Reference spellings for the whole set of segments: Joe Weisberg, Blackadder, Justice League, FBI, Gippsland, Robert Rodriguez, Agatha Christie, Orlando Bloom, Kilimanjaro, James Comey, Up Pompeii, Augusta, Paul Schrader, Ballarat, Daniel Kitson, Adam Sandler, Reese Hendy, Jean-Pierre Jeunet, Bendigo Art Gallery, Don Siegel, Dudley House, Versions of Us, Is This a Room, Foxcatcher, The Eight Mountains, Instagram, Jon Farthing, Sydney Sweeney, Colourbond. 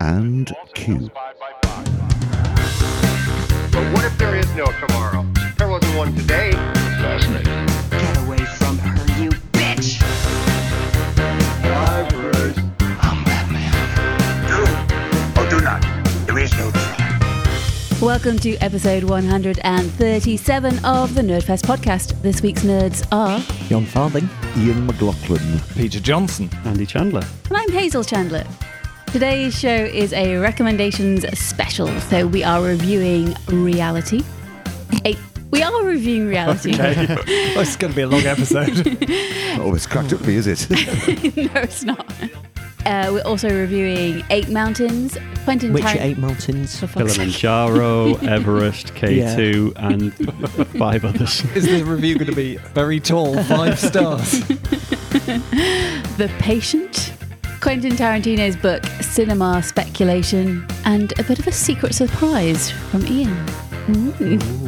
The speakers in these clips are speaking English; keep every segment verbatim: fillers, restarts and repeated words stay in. and Q. But what if there is no tomorrow? There wasn't one today. Fascinating. Get away from her, you bitch! Hi, Bruce. I'm Batman. Do or do not. There is no tomorrow. Welcome to episode one hundred thirty-seven of the Nerdfest podcast. This week's nerds are... Jon Farthing, Ian McLaughlin, Peter Johnson, Andy Chandler. And I'm Hazel Chandler. Today's show is a recommendations special, so we are reviewing reality. Eight We are reviewing reality. Okay. Well, it's going to be a long episode. Oh, it's cracked up for me, is it? No, it's not. Uh, we're also reviewing Eight Mountains, Quentin Tarantino. Which Tar- Eight Mountains? Kilimanjaro, Everest, K two, yeah. And five others. Is the review going to be very tall, five stars? The Patient, Quentin Tarantino's book, Cinema Speculation, and a bit of a secret surprise from Ian. Ooh,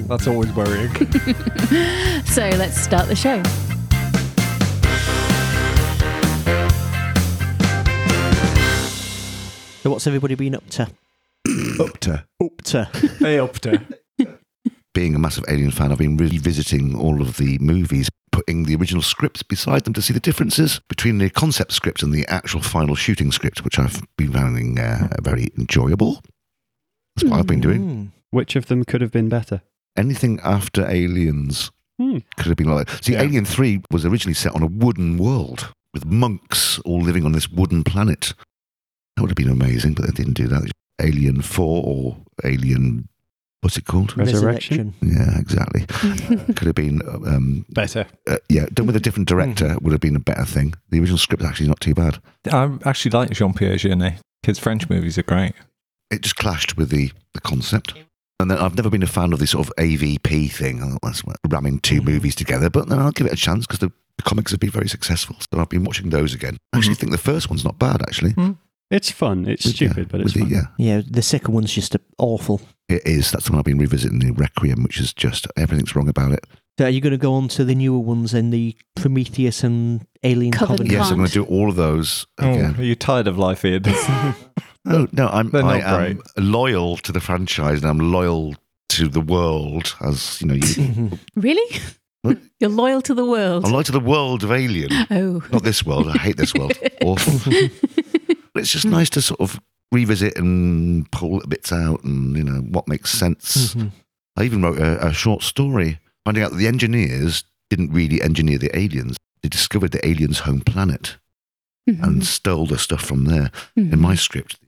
that's always worrying. So let's start the show. So what's everybody been up to? Up to. Up to. Hey, up to. Being a massive Alien fan, I've been revisiting all of the movies, putting the original scripts beside them to see the differences between the concept script and the actual final shooting script, which I've been finding uh, very enjoyable. That's what mm. I've been doing. Which of them could have been better? Anything after Aliens hmm. could have been like that. See, yeah. Alien three was originally set on a wooden world with monks all living on this wooden planet. That would have been amazing, but they didn't do that. Alien four or Alien, what's it called? Resurrection. Yeah, exactly. Could have been... Um, better. Uh, yeah, done with a different director would have been a better thing. The original script is actually not too bad. I actually like Jean-Pierre Jeunet. His French movies are great. It just clashed with the, the concept. And then I've never been a fan of this sort of A V P thing. I thought, that's ramming two movies together. But then I'll give it a chance because the, the comics have been very successful. So I've been watching those again. I actually mm-hmm. think the first one's not bad, actually. Mm. It's fun. It's with, stupid, yeah, but it's fun. The, yeah. yeah, the second one's just awful. It is. That's the one I've been revisiting, the Requiem, which is just everything's wrong about it. So are you going to go on to the newer ones and the Prometheus and Alien Covenant? Yes, I'm going to do all of those again. Oh, are you tired of life, Ian? No, no, I'm I am loyal to the franchise and I'm loyal to the world, as you know. You, really? What? You're loyal to the world? I'm loyal to the world of Alien. Oh. Not this world. I hate this world. Awful. But it's just nice to sort of revisit and pull bits out and, you know, what makes sense. Mm-hmm. I even wrote a, a short story finding out that the engineers didn't really engineer the aliens. They discovered the aliens' home planet mm-hmm. and stole the stuff from there. Mm-hmm. In my script,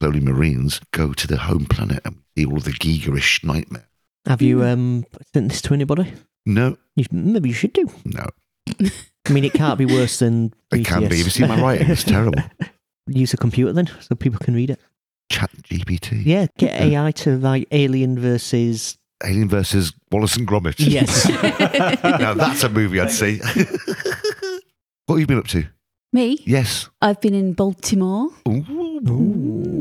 slowly Marines go to their home planet and see all of the Giga-ish nightmare. Have you um, sent this to anybody? No. You, maybe you should do. No. I mean, it can't be worse than... It can be. Have you seen my writing? It's terrible. Use a computer then, so people can read it. Chat G P T. Yeah, get A I to like Alien versus... Alien versus Wallace and Gromit. Yes. Now that's a movie I'd see. What have you been up to? Me? Yes. I've been in Baltimore. Ooh. Ooh.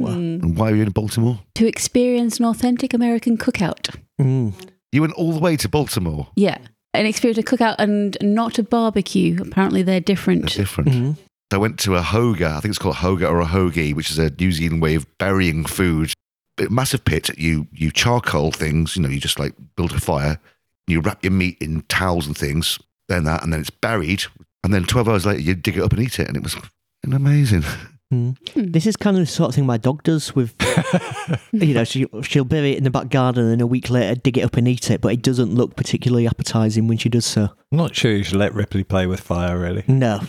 Mm. And why are you in Baltimore? To experience an authentic American cookout. Mm. You went all the way to Baltimore? Yeah. An experience a cookout and not a barbecue. Apparently they're different. They're different. Mm-hmm. I went to a hoga. I think it's called hoga or a hoagie, which is a New Zealand way of burying food. A massive pit. You, you charcoal things. You know, you just like build a fire. You wrap your meat in towels and things. Then that, and then it's buried. And then twelve hours later, you dig it up and eat it. And it was amazing. Mm. This is kind of the sort of thing my dog does with, you know, she, she'll bury it in the back garden and a week later dig it up and eat it. But it doesn't look particularly appetising when she does so. I'm not sure you should let Ripley play with fire, really. No.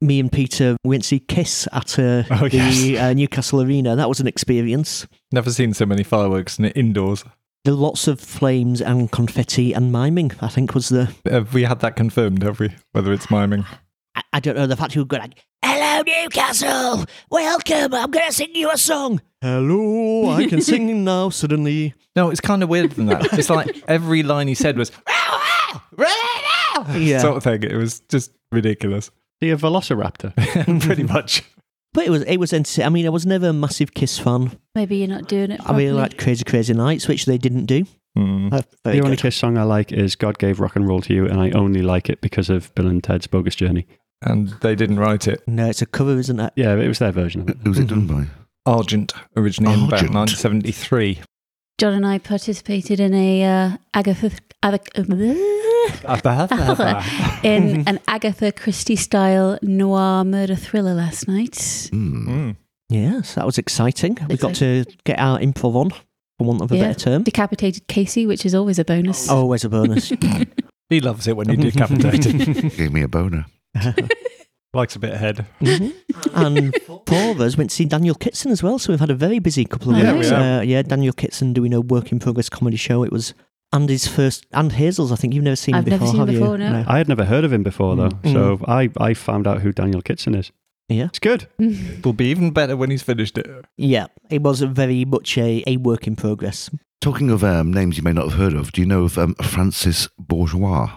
Me and Peter went to see Kiss at uh, oh, the yes. uh, Newcastle Arena. That was an experience. Never seen so many fireworks indoors. Lots of flames and confetti and miming, I think, was the... Have we had that confirmed, have we? Whether it's miming? I, I don't know. The fact you would go like, hello, Newcastle! Welcome! I'm going to sing you a song! Hello, I can sing now, suddenly. No, it's kind of weirder than that. It's like every line he said was, wow, wow, wow, sort of thing. It was just ridiculous. The Velociraptor. Pretty much. But it was, it was entertaining. I mean, I was never a massive Kiss fan. Maybe you're not doing it properly. I really liked Crazy Crazy Nights, which they didn't do. Mm. Uh, the good. Only Kiss song I like is God Gave Rock and Roll to You, and I only like it because of Bill and Ted's Bogus Journey. and they didn't write it. No, it's a cover, isn't it? Yeah, it was their version of it. Who was it done by? Argent, originally Argent. in about nineteen seventy-three. John and I participated in a uh, Agatha in an Agatha Christie style noir murder thriller last night. Mm. Mm. Yes, that was exciting. We got to get our improv on, for want of a yeah. better term. Decapitated Casey, which is always a bonus. Always a bonus. He loves it when you decapitate him. Gave me a boner. Likes a bit of head. Mm-hmm. And four of us went to see Daniel Kitson as well, so we've had a very busy couple of oh, weeks. Yeah. Uh, yeah, Daniel Kitson doing a work in progress comedy show. It was Andy's first, and Hazel's, I think. You've never seen I've him before, never seen have him before, you? No. I had never heard of him before, though, mm. so I, I found out who Daniel Kitson is. Yeah. It's good. It will be even better when he's finished it. Yeah, it was very much a, a work in progress. Talking of um, names you may not have heard of, do you know of um, Francis Bourgeois?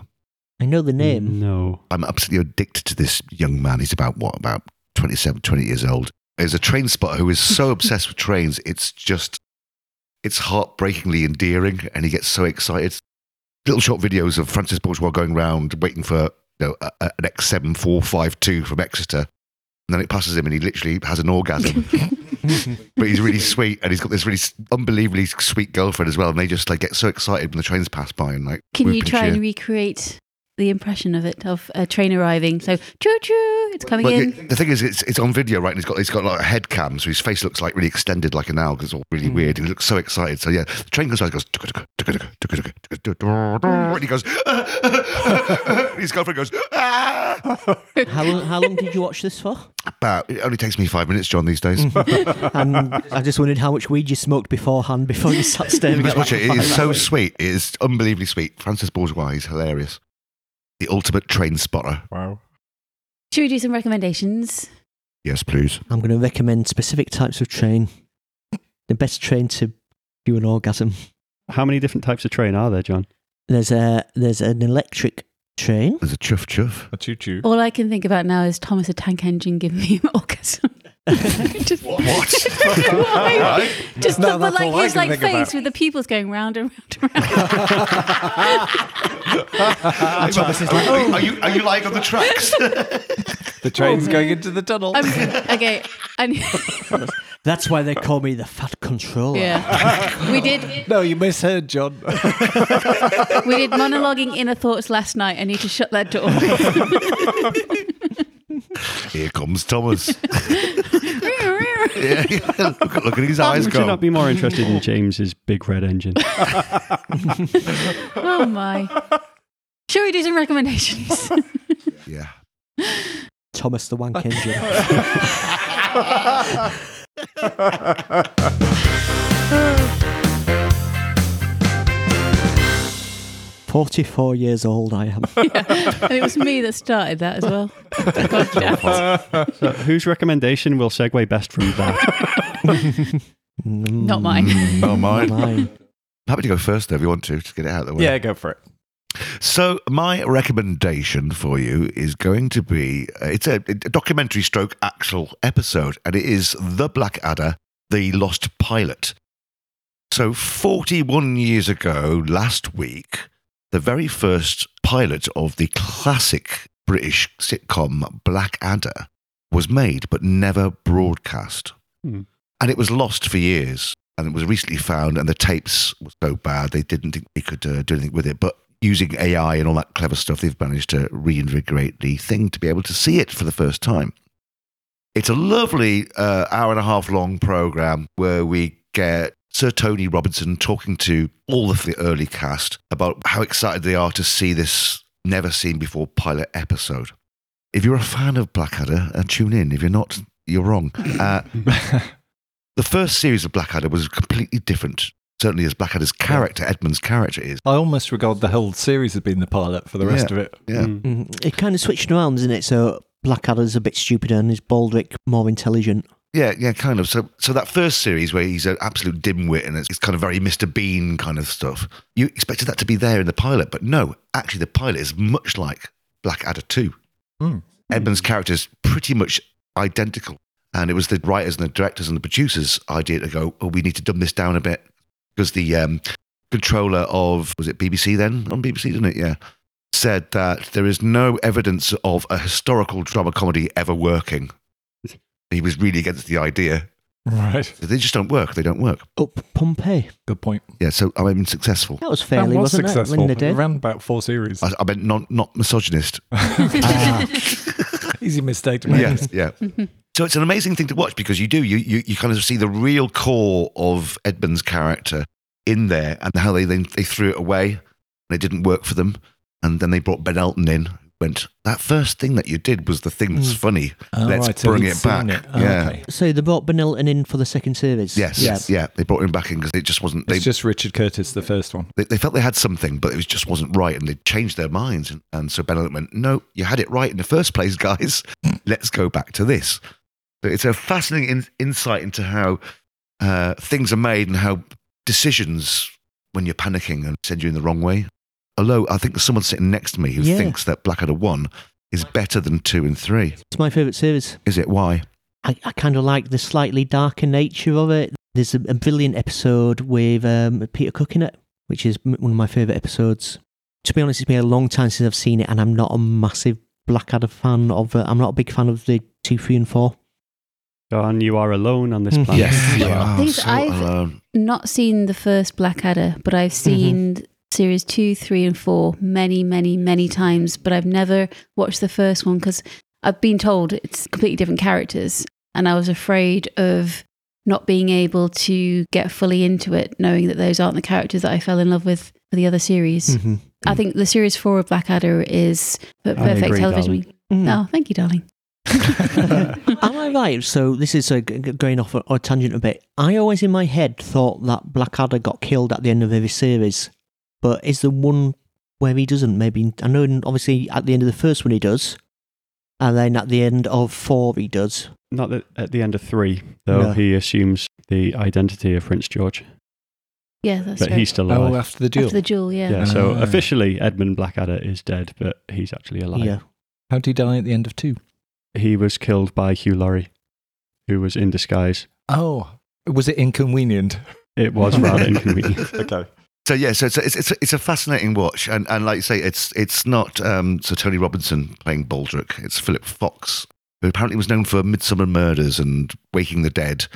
I know the name. No. I'm absolutely addicted to this young man. He's about, what, about twenty-seven, twenty years old. He's a train spotter who is so obsessed with trains. It's just, it's heartbreakingly endearing, and he gets so excited. Little short videos of Francis Bourgeois going round waiting for you know, a, a, an X seven four five two from Exeter, and then it passes him and he literally has an orgasm. But he's really sweet, and he's got this really unbelievably sweet girlfriend as well, and they just like get so excited when the trains pass by. And like, Can you try and, and recreate... the impression of it, of a train arriving. So, choo-choo, it's coming well, in. The, the thing is, it's it's on video, right? And he's got, he's got like a head cam, so his face looks like really extended like an owl, because it's all really mm. weird. And he looks so excited. So, yeah, the train goes by, he goes, and he goes, his girlfriend goes, how, how long did you watch this for? About, it only takes me five minutes, John, these days. And I just wondered how much weed you smoked beforehand, before you sat staring at it. It is so sweet. It is unbelievably sweet. Francis Bourgeois is hilarious. The ultimate train spotter. Wow. Should we do some recommendations? Yes, please. I'm going to recommend specific types of train. The best train to do an orgasm. How many different types of train are there, John? There's a there's an electric train. There's a chuff chuff. A choo choo. All I can think about now is Thomas the Tank Engine giving me an orgasm. Just, what? What? Just no, the, like his like face about. With the pupils going round and round and round. Thomas is like, oh. are you are you lying on the tracks? The train's oh, going into the tunnel. I'm, okay, and that's why they call me the Fat Controller. Yeah, we did. No, you misheard, John. We did monologuing inner thoughts last night. I need to shut that door. Here comes Thomas. Yeah, yeah. Look, look at his eyes go. Would you not be more interested in James's big red engine? Oh my. Shall we do some recommendations? Yeah. Thomas the Wank Engine. forty-four years old I am. Yeah. And it was me that started that as well. So whose recommendation will segue best from that? Not mine. Not mine. Not mine. I'm happy to go first though if you want to, just get it out of the way. Yeah, go for it. So my recommendation for you is going to be, uh, it's a, a documentary stroke actual episode, and it is The Blackadder, The Lost Pilot. So forty-one years ago, last week, the very first pilot of the classic British sitcom Blackadder was made, but never broadcast. Mm. And it was lost for years, and it was recently found, and the tapes were so bad, they didn't think they could uh, do anything with it. But using A I and all that clever stuff, they've managed to reinvigorate the thing to be able to see it for the first time. It's a lovely uh, hour and a half long program where we get Sir Tony Robinson talking to all of the early cast about how excited they are to see this never-seen-before pilot episode. If you're a fan of Blackadder, uh, tune in. If you're not, you're wrong. Uh, the first series of Blackadder was completely different, certainly as Blackadder's character, Edmund's character is. I almost regard the whole series as being the pilot for the rest yeah, of it. Yeah, mm-hmm. It kind of switched around, isn't it? So Blackadder's a bit stupider and is Baldric more intelligent. Yeah, yeah, kind of. So so that first series where he's an absolute dimwit and it's, it's kind of very Mister Bean kind of stuff, you expected that to be there in the pilot, but no, actually the pilot is much like Blackadder two. Mm. Edmund's character is pretty much identical, and it was the writers and the directors and the producers' idea to go, oh, we need to dumb this down a bit, because the um, controller of, was it B B C then? On B B C, didn't it? Yeah. said that there is no evidence of a historical drama comedy ever working. He was really against the idea. Right. They just don't work. They don't work. Up Pompeii. Good point. Yeah, so I mean, successful. That was fairly, that was wasn't successful. It? When they did. It ran about four series. I, I meant non, not misogynist. ah. Easy mistake to make. Yeah, yeah. Mm-hmm. So it's an amazing thing to watch because you do, you, you, you kind of see the real core of Edmund's character in there and how they, they, they threw it away and it didn't work for them. And then they brought Ben Elton in. Went, that first thing that you did was the thing that's funny. Oh, Let's right, bring it back. It. Oh, yeah. Okay. So they brought Ben Elton in for the second series? Yes. yes. Yeah, they brought him back in because it just wasn't... They, it's just Richard Curtis, the first one. They, they felt they had something, but it was, just wasn't right, and they changed their minds. And, and so Ben Elton went, no, you had it right in the first place, guys. Let's go back to this. It's a fascinating in, insight into how uh, things are made and how decisions, when you're panicking, and send you in the wrong way. Although I think there's someone sitting next to me who yeah. thinks that Blackadder one is better than two and three. It's my favourite series. Is it? Why? I, I kind of like the slightly darker nature of it. There's a, a brilliant episode with um, Peter Cook in it, which is m- one of my favourite episodes. To be honest, it's been a long time since I've seen it, and I'm not a massive Blackadder fan of it. I'm not a big fan of the two, three and four. John, you are alone on this planet. Yes, you are. Things so I've alone. Not seen the first Blackadder, but I've seen... Mm-hmm. Series two, three, and four, many, many, many times, but I've never watched the first one because I've been told it's completely different characters, and I was afraid of not being able to get fully into it, knowing that those aren't the characters that I fell in love with for the other series. Mm-hmm. I think the series four of Blackadder is perfect agree, television. Mm. Oh, thank you, darling. Am I right? So this is a, going off a, a tangent a bit. I always in my head thought that Blackadder got killed at the end of every series. But is the one where he doesn't, maybe? I know, obviously, at the end of the first one he does, and then at the end of four he does. Not that at the end of three, though. No. He assumes the identity of Prince George. Yeah, that's but right. But he's still alive. Oh, after the duel. After the duel, yeah. Yeah, so oh. officially Edmund Blackadder is dead, but he's actually alive. Yeah. How did he die at the end of two? He was killed by Hugh Laurie, who was in disguise. Oh, was it inconvenient? It was rather inconvenient. Okay. So yeah, so it's a, it's it's a fascinating watch, and, and like you say, it's it's not um, so Tony Robinson playing Baldric. It's Philip Fox, who apparently was known for Midsummer Murders and Waking the Dead.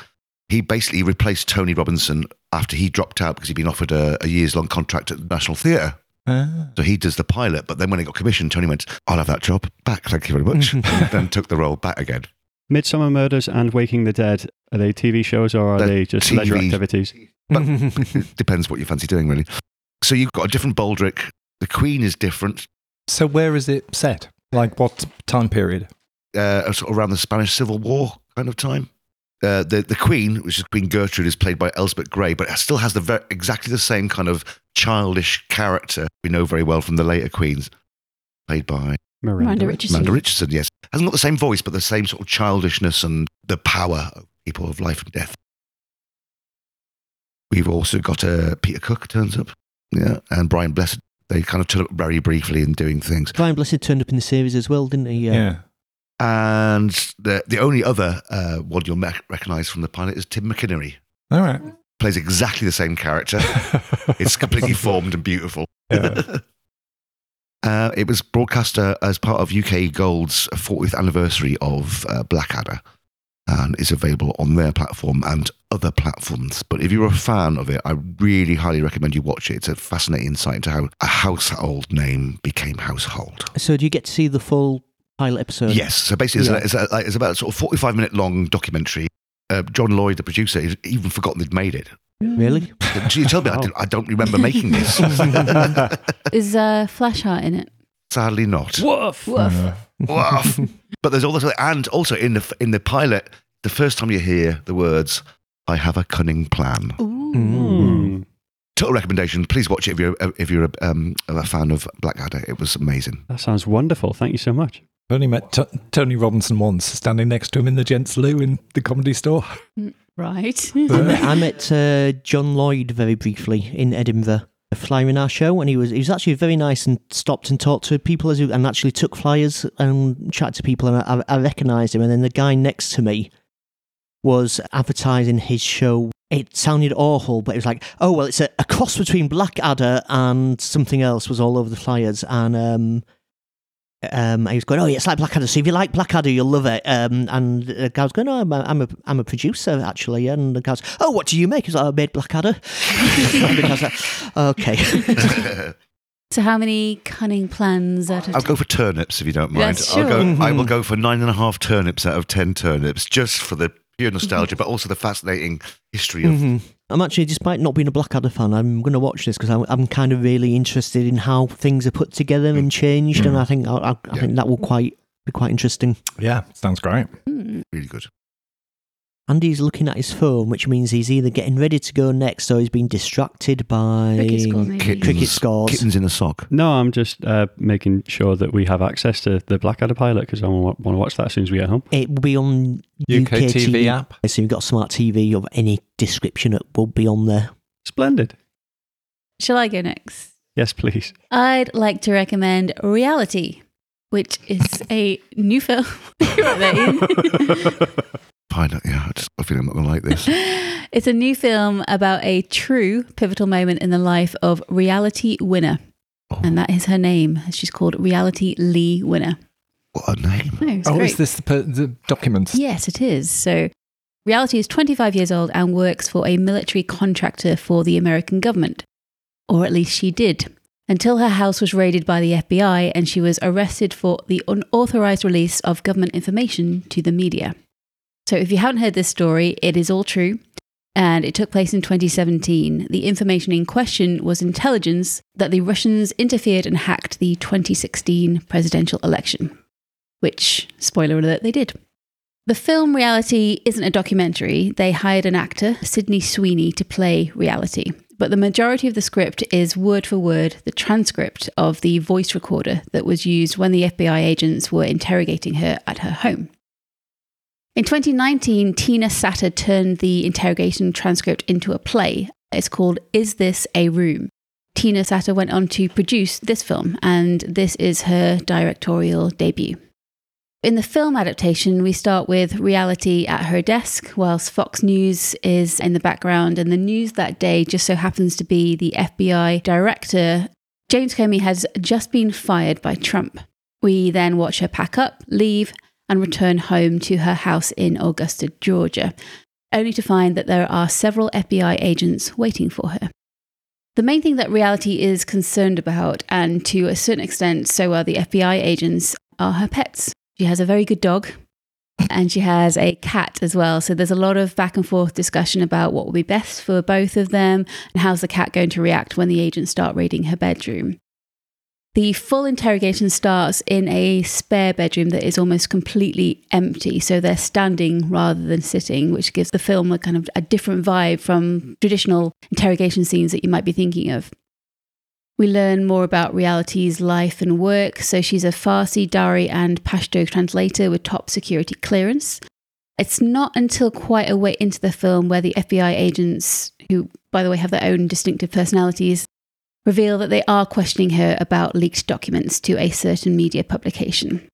He basically replaced Tony Robinson after he dropped out because he'd been offered a, a year's long contract at the National Theatre. Ah. So he does the pilot, but then when it got commissioned, Tony went, "I'll have that job back, thank you very much," and then took the role back again. Midsummer Murders and Waking the Dead, are they T V shows or are They're they just T V leisure activities? But it depends what you fancy doing, really. So you've got a different Baldric. The Queen is different. So where is it set? Like what time period? Uh, sort of around the Spanish Civil War kind of time. Uh, the the Queen, which is Queen Gertrude, is played by Elspeth Gray, but still has the very, exactly the same kind of childish character we know very well from the later Queens, played by Miranda, Miranda Richardson. Miranda Richardson, yes. Hasn't got the same voice, but the same sort of childishness and the power of people of life and death. We've also got uh, Peter Cook turns up, yeah, and Brian Blessed. They kind of turn up very briefly in doing things. Brian Blessed turned up in the series as well, didn't he? Uh, yeah. And the the only other uh, one you'll me- recognise from the pilot is Tim McInnery. All right. Plays exactly the same character. It's completely formed and beautiful. Yeah. uh, it was broadcast uh, as part of U K Gold's fortieth anniversary of uh, Blackadder. And is available on their platform and other platforms. But if you're a fan of it, I really highly recommend you watch it. It's a fascinating insight into how a household name became household. So do you get to see the full pilot episode? Yes. So basically, yeah. it's, a, it's, a, it's about a sort of forty-five minute long documentary. Uh, John Lloyd, the producer, he's even forgotten they'd made it. Really? You told me, oh. I, didn't, I don't remember making this. Is uh, Flashheart in it? Sadly not. Woof! Woof! Woof! But there's all this, and also in the in the pilot, the first time you hear the words, "I have a cunning plan." Ooh. Mm. Total recommendation. Please watch it if you're if you're a, um, a fan of Blackadder. It was amazing. That sounds wonderful. Thank you so much. I've only met T- Tony Robinson once, standing next to him in the gents' loo in the Comedy Store. Right. I met, I met uh, John Lloyd very briefly in Edinburgh. Flying our show, and he was he was actually very nice and stopped and talked to people as he, and actually took flyers and chatted to people, and I, I recognised him. And then the guy next to me was advertising his show. It sounded awful, but it was like, oh, well, it's a, a cross between Blackadder and something else, was all over the flyers. And um, um, he was going, oh, yeah, it's like Blackadder. So if you like Blackadder, you'll love it. Um, and the guy was going, oh, I'm a, I'm a, I'm a producer, actually. And the guy was, oh, what do you make? He's like, I made Blackadder. And the guy was like, okay. So how many cunning plans out of... I'll go for turnips, if you don't mind. Yes, sure. I'll go, mm-hmm. I will go for nine and a half turnips out of ten turnips, just for the pure nostalgia, mm-hmm. but also the fascinating history of... Mm-hmm. I'm actually, despite not being a Blackadder fan, I'm going to watch this because I'm, I'm kind of really interested in how things are put together and changed, mm-hmm. and I think I, I, I yeah. think that will quite be quite interesting. Yeah, sounds great. Mm. Really good. Andy's looking at his phone, which means he's either getting ready to go next or he's been distracted by cricket, score, cricket scores. Kittens in a sock. No, I'm just uh, making sure that we have access to the Blackadder pilot because I want to watch that as soon as we get home. It will be on U K, U K T V, T V app. So you've got a smart T V of any description, it will be on there. Splendid. Shall I go next? Yes, please. I'd like to recommend Reality, which is a new film. I don't, yeah, I, just, I feel I'm not going to like this. It's a new film about a true pivotal moment in the life of Reality Winner. Oh. And that is her name. She's called Reality Lee Winner. What a name. No, oh, great. Is this the, the document? Yes, it is. So Reality is twenty-five years old and works for a military contractor for the American government. Or at least she did. Until her house was raided by the F B I and she was arrested for the unauthorized release of government information to the media. So if you haven't heard this story, it is all true, and it took place in twenty seventeen. The information in question was intelligence that the Russians interfered and hacked the twenty sixteen presidential election, which, spoiler alert, they did. The film Reality isn't a documentary. They hired an actor, Sydney Sweeney, to play Reality, but the majority of the script is word for word the transcript of the voice recorder that was used when the F B I agents were interrogating her at her home. In twenty nineteen, Tina Satter turned the interrogation transcript into a play. It's called Is This a Room? Tina Satter went on to produce this film, and this is her directorial debut. In the film adaptation, we start with Reality at her desk, whilst Fox News is in the background, and the news that day just so happens to be the F B I director. James Comey has just been fired by Trump. We then watch her pack up, leave, and return home to her house in Augusta, Georgia, only to find that there are several F B I agents waiting for her. The main thing that Reality is concerned about, and to a certain extent so are the F B I agents, are her pets. She has a very good dog, and she has a cat as well, so there's a lot of back and forth discussion about what will be best for both of them, and how's the cat going to react when the agents start raiding her bedroom. The full interrogation starts in a spare bedroom that is almost completely empty. So they're standing rather than sitting, which gives the film a kind of a different vibe from traditional interrogation scenes that you might be thinking of. We learn more about Reality's life and work. So she's a Farsi, Dari and Pashto translator with top security clearance. It's not until quite a way into the film where the F B I agents, who, by the way, have their own distinctive personalities, reveal that they are questioning her about leaked documents to a certain media publication.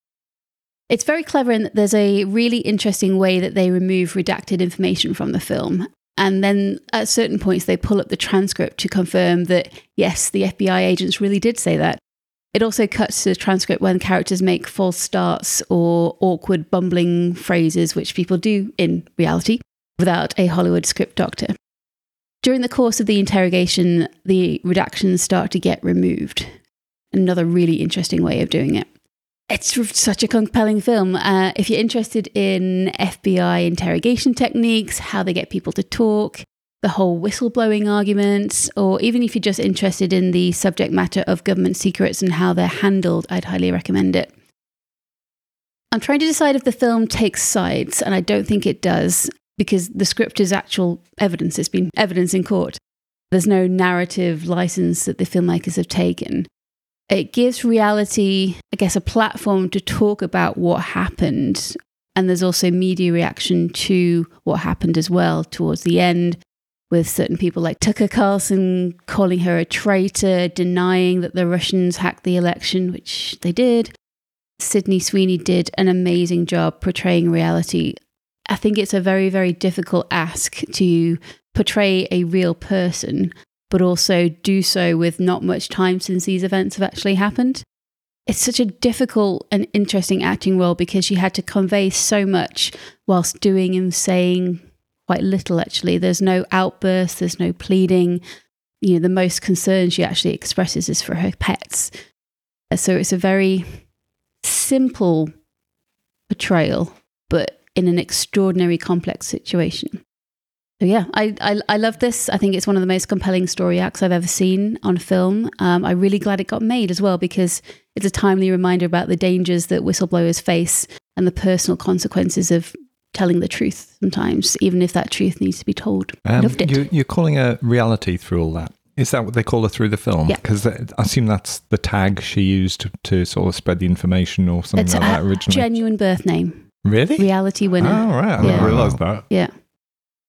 It's very clever in that there's a really interesting way that they remove redacted information from the film. And then at certain points, they pull up the transcript to confirm that, yes, the F B I agents really did say that. It also cuts to the transcript when characters make false starts or awkward bumbling phrases, which people do in Reality without a Hollywood script doctor. During the course of the interrogation, the redactions start to get removed. Another really interesting way of doing it. It's such a compelling film. Uh, if you're interested in F B I interrogation techniques, how they get people to talk, the whole whistleblowing argument, or even if you're just interested in the subject matter of government secrets and how they're handled, I'd highly recommend it. I'm trying to decide if the film takes sides, and I don't think it does. Because the script is actual evidence. It's been evidence in court. There's no narrative license that the filmmakers have taken. It gives Reality, I guess, a platform to talk about what happened. And there's also media reaction to what happened as well towards the end, with certain people like Tucker Carlson calling her a traitor, denying that the Russians hacked the election, which they did. Sydney Sweeney did an amazing job portraying Reality I think it's a very, very difficult ask to portray a real person, but also do so with not much time since these events have actually happened. It's such a difficult and interesting acting role because she had to convey so much whilst doing and saying quite little, actually. There's no outburst, there's no pleading. You know, the most concern she actually expresses is for her pets. So it's a very simple portrayal, but in an extraordinary complex situation. So yeah, I, I I love this. I think it's one of the most compelling story arcs I've ever seen on film. Um, I'm really glad it got made as well, because it's a timely reminder about the dangers that whistleblowers face and the personal consequences of telling the truth sometimes, even if that truth needs to be told. Um, Loved it. You, you're calling a reality through all that. Is that what they call her through the film? Yeah. Because I assume that's the tag she used to, to sort of spread the information or something it's like that originally. Genuine birth name. Really? Reality Winner. Oh, right. I yeah. didn't realise that. Yeah.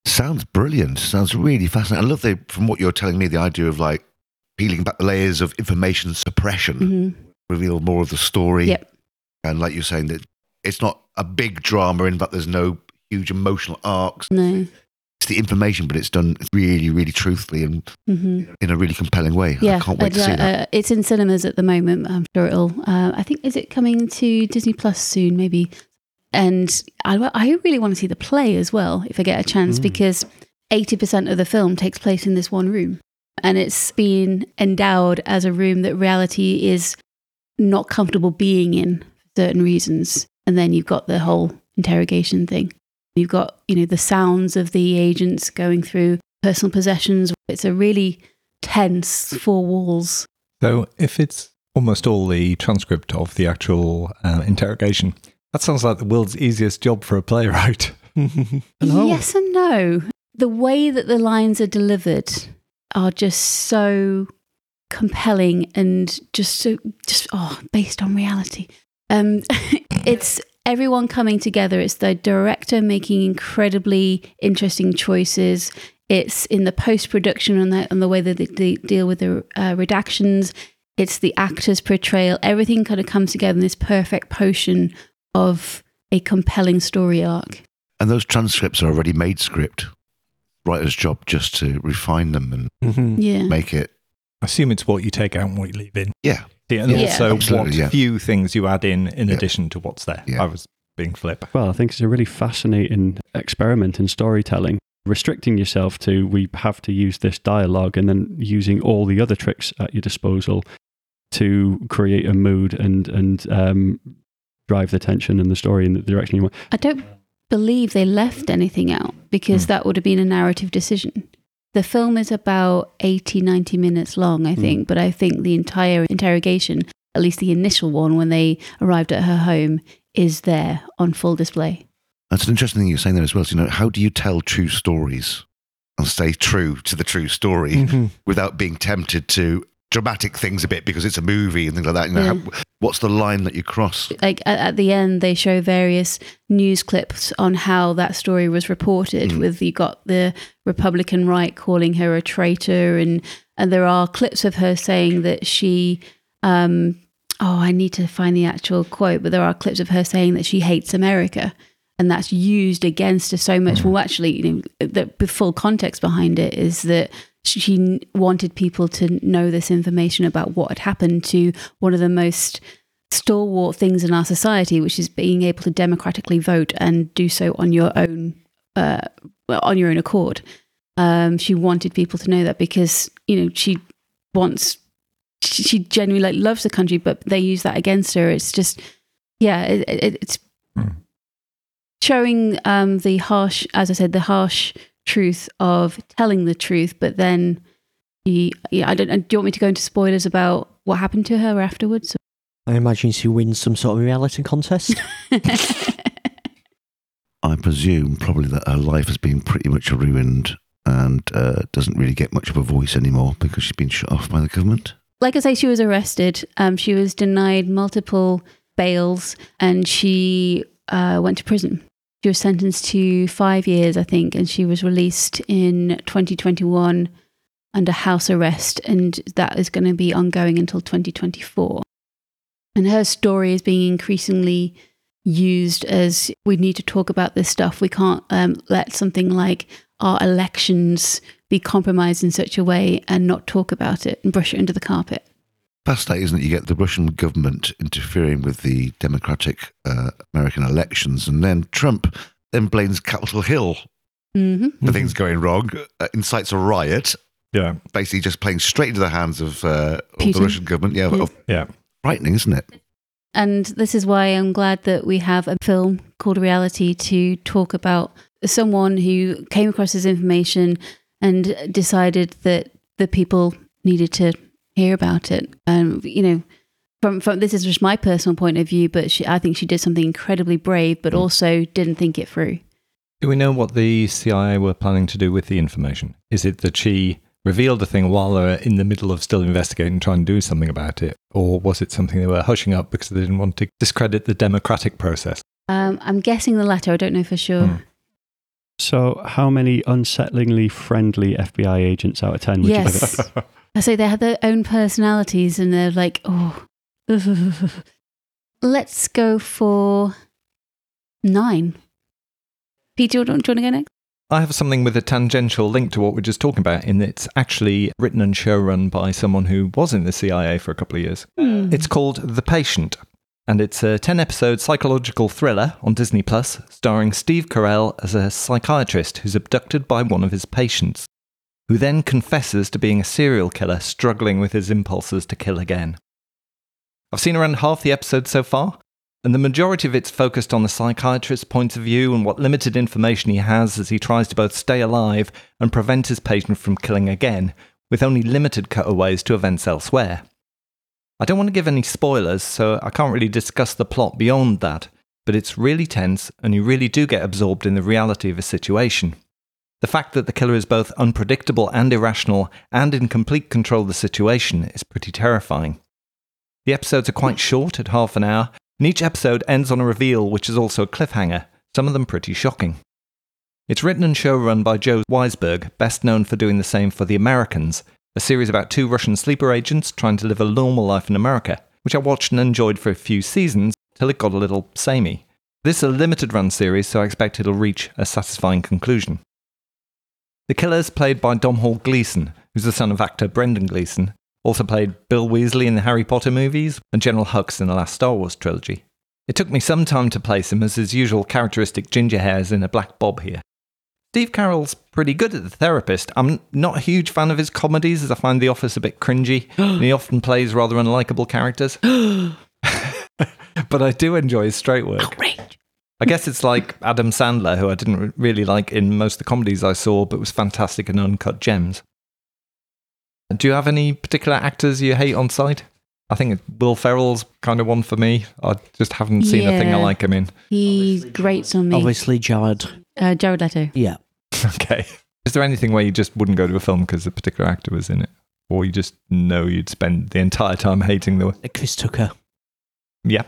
Sounds brilliant. Sounds really fascinating. I love the, from what you're telling me, the idea of like peeling back the layers of information suppression, mm-hmm. reveal more of the story. Yep. And like you're saying, that it's not a big drama in that there's no huge emotional arcs. No. It's the information, but it's done really, really truthfully and mm-hmm. in a really compelling way. Yeah. I can't wait uh, to see uh, that. Uh, it's in cinemas at the moment. I'm sure it'll, uh, I think, is it coming to Disney Plus soon, maybe? And I, I really want to see the play as well, if I get a chance, mm. because eighty percent of the film takes place in this one room. And it's been endowed as a room that reality is not comfortable being in for certain reasons. And then you've got the whole interrogation thing. You've got, you know, the sounds of the agents going through personal possessions. It's a really tense four walls. So if it's almost all the transcript of the actual uh, interrogation... That sounds like the world's easiest job for a playwright. Yes and no. The way that the lines are delivered are just so compelling and just so just oh, based on reality. Um, it's everyone coming together. It's the director making incredibly interesting choices. It's in the post-production and the, and the way that they, they deal with the uh, redactions. It's the actor's portrayal. Everything kind of comes together in this perfect potion of a compelling story arc. And those transcripts are already made script. Writer's job just to refine them and mm-hmm. yeah. make it. I assume it's what you take out and what you leave in. Yeah. yeah and yeah. also Absolutely, what yeah. few things you add in in yeah. addition to what's there. Yeah. I was being flip. Well, I think it's a really fascinating experiment in storytelling. Restricting yourself to, we have to use this dialogue, and then using all the other tricks at your disposal to create a mood and, and, um, drive the tension and the story in the direction you want. I don't believe they left anything out, because mm. that would have been a narrative decision. The film is about eighty, ninety minutes long, I think, mm. but I think the entire interrogation, at least the initial one when they arrived at her home, is there on full display. That's an interesting thing you're saying there as well. So, you know, how do you tell true stories and stay true to the true story mm-hmm. without being tempted to dramatic things a bit because it's a movie and things like that? You know, yeah. how, what's the line that you cross? Like at the end, they show various news clips on how that story was reported. Mm. With you got the Republican right calling her a traitor, and and there are clips of her saying that she, um, oh, I need to find the actual quote, but there are clips of her saying that she hates America, and that's used against her so much. Mm. Well, actually, you know, the full context behind it is that she wanted people to know this information about what had happened to one of the most stalwart things in our society, which is being able to democratically vote and do so on your own, uh, on your own accord. Um, she wanted people to know that because, you know, she wants, she, she genuinely like, loves the country, but they use that against her. It's just, yeah, it, it, it's mm. showing um, the harsh, as I said, the harsh truth of telling the truth, but then he, yeah, I don't. Do you want me to go into spoilers about what happened to her afterwards? I imagine she wins some sort of reality contest. I presume probably that her life has been pretty much ruined and uh, doesn't really get much of a voice anymore because she's been shut off by the government. Like I say, she was arrested. Um, she was denied multiple bails, and she uh, went to prison. She was sentenced to five years, I think, and she was released in twenty twenty-one under house arrest, and that is going to be ongoing until twenty twenty-four. And her story is being increasingly used as we need to talk about this stuff. We can't um, let something like our elections be compromised in such a way and not talk about it and brush it under the carpet. Past that, isn't it? You get the Russian government interfering with the democratic uh, American elections, and then Trump then blames Capitol Hill mm-hmm. for mm-hmm. things going wrong, uh, incites a riot. Yeah, basically just playing straight into the hands of, uh, of the Russian government. Yeah, yeah. Of, yeah, frightening, isn't it? And this is why I'm glad that we have a film called Reality to talk about someone who came across this information and decided that the people needed to hear about it. And um, you know, from from this is just my personal point of view, but she, I think she did something incredibly brave, but mm. also didn't think it through. Do we know what the C I A were planning to do with the information? Is it that she revealed the thing while they were in the middle of still investigating, trying to do something about it? Or was it something they were hushing up because they didn't want to discredit the democratic process? Um, I'm guessing the latter. I don't know for sure. Hmm. So how many unsettlingly friendly F B I agents out of ten would yes. you think? I say they had their own personalities and they're like, oh. Let's go for nine. Peter, do you want to go next? I have something with a tangential link to what we're just talking about, in that it's actually written and showrun by someone who was in the C I A for a couple of years. Mm. It's called The Patient, and it's a ten-episode psychological thriller on Disney Plus, starring Steve Carell as a psychiatrist who's abducted by one of his patients, who then confesses to being a serial killer struggling with his impulses to kill again. I've seen around half the episode so far, and the majority of it's focused on the psychiatrist's point of view and what limited information he has as he tries to both stay alive and prevent his patient from killing again, with only limited cutaways to events elsewhere. I don't want to give any spoilers, so I can't really discuss the plot beyond that, but it's really tense and you really do get absorbed in the reality of a situation. The fact that the killer is both unpredictable and irrational and in complete control of the situation is pretty terrifying. The episodes are quite short, at half an hour, and each episode ends on a reveal which is also a cliffhanger, some of them pretty shocking. It's written and showrun by Joe Weisberg, best known for doing the same for The Americans, a series about two Russian sleeper agents trying to live a normal life in America, which I watched and enjoyed for a few seasons till it got a little samey. This is a limited run series, so I expect it'll reach a satisfying conclusion. The killer is played by Domhnall Gleeson, who's the son of actor Brendan Gleeson, also played Bill Weasley in the Harry Potter movies and General Hux in the last Star Wars trilogy. It took me some time to place him, as his usual characteristic ginger hair is in a black bob here. Steve Carell's pretty good at the therapist. I'm not a huge fan of his comedies, as I find The Office a bit cringy and he often plays rather unlikable characters. But I do enjoy his straight work. Great. I guess it's like Adam Sandler, who I didn't really like in most of the comedies I saw, but was fantastic in Uncut Gems. Do you have any particular actors you hate on site? I think Will Ferrell's kind of one for me. I just haven't seen yeah. a thing I like him in. He's great on me. Obviously Jared. Uh, Jared Leto. Yeah. Okay. Is there anything where you just wouldn't go to a film because a particular actor was in it? Or you just know you'd spend the entire time hating the... Chris Tucker. Yeah.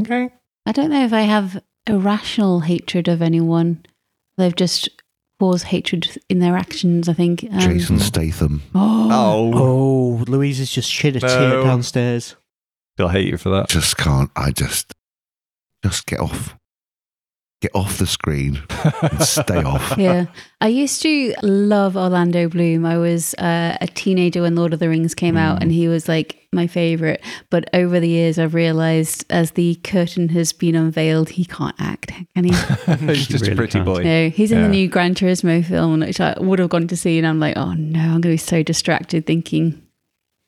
Okay. I don't know if I have irrational hatred of anyone. They've just... cause hatred in their actions, I think. Um, Jason Statham. Oh. oh. Oh, Louise has just shed a no. tear downstairs. She'll hate you for that. Just can't. I just, just get off. Get off the screen and stay off. Yeah. I used to love Orlando Bloom. I was uh, a teenager when Lord of the Rings came mm. out, and he was like my favourite. But over the years, I've realised as the curtain has been unveiled, he can't act, can he? He's just really a pretty can't. boy. No, he's in yeah. the new Gran Turismo film, which I would have gone to see, and I'm like, oh no, I'm going to be so distracted thinking,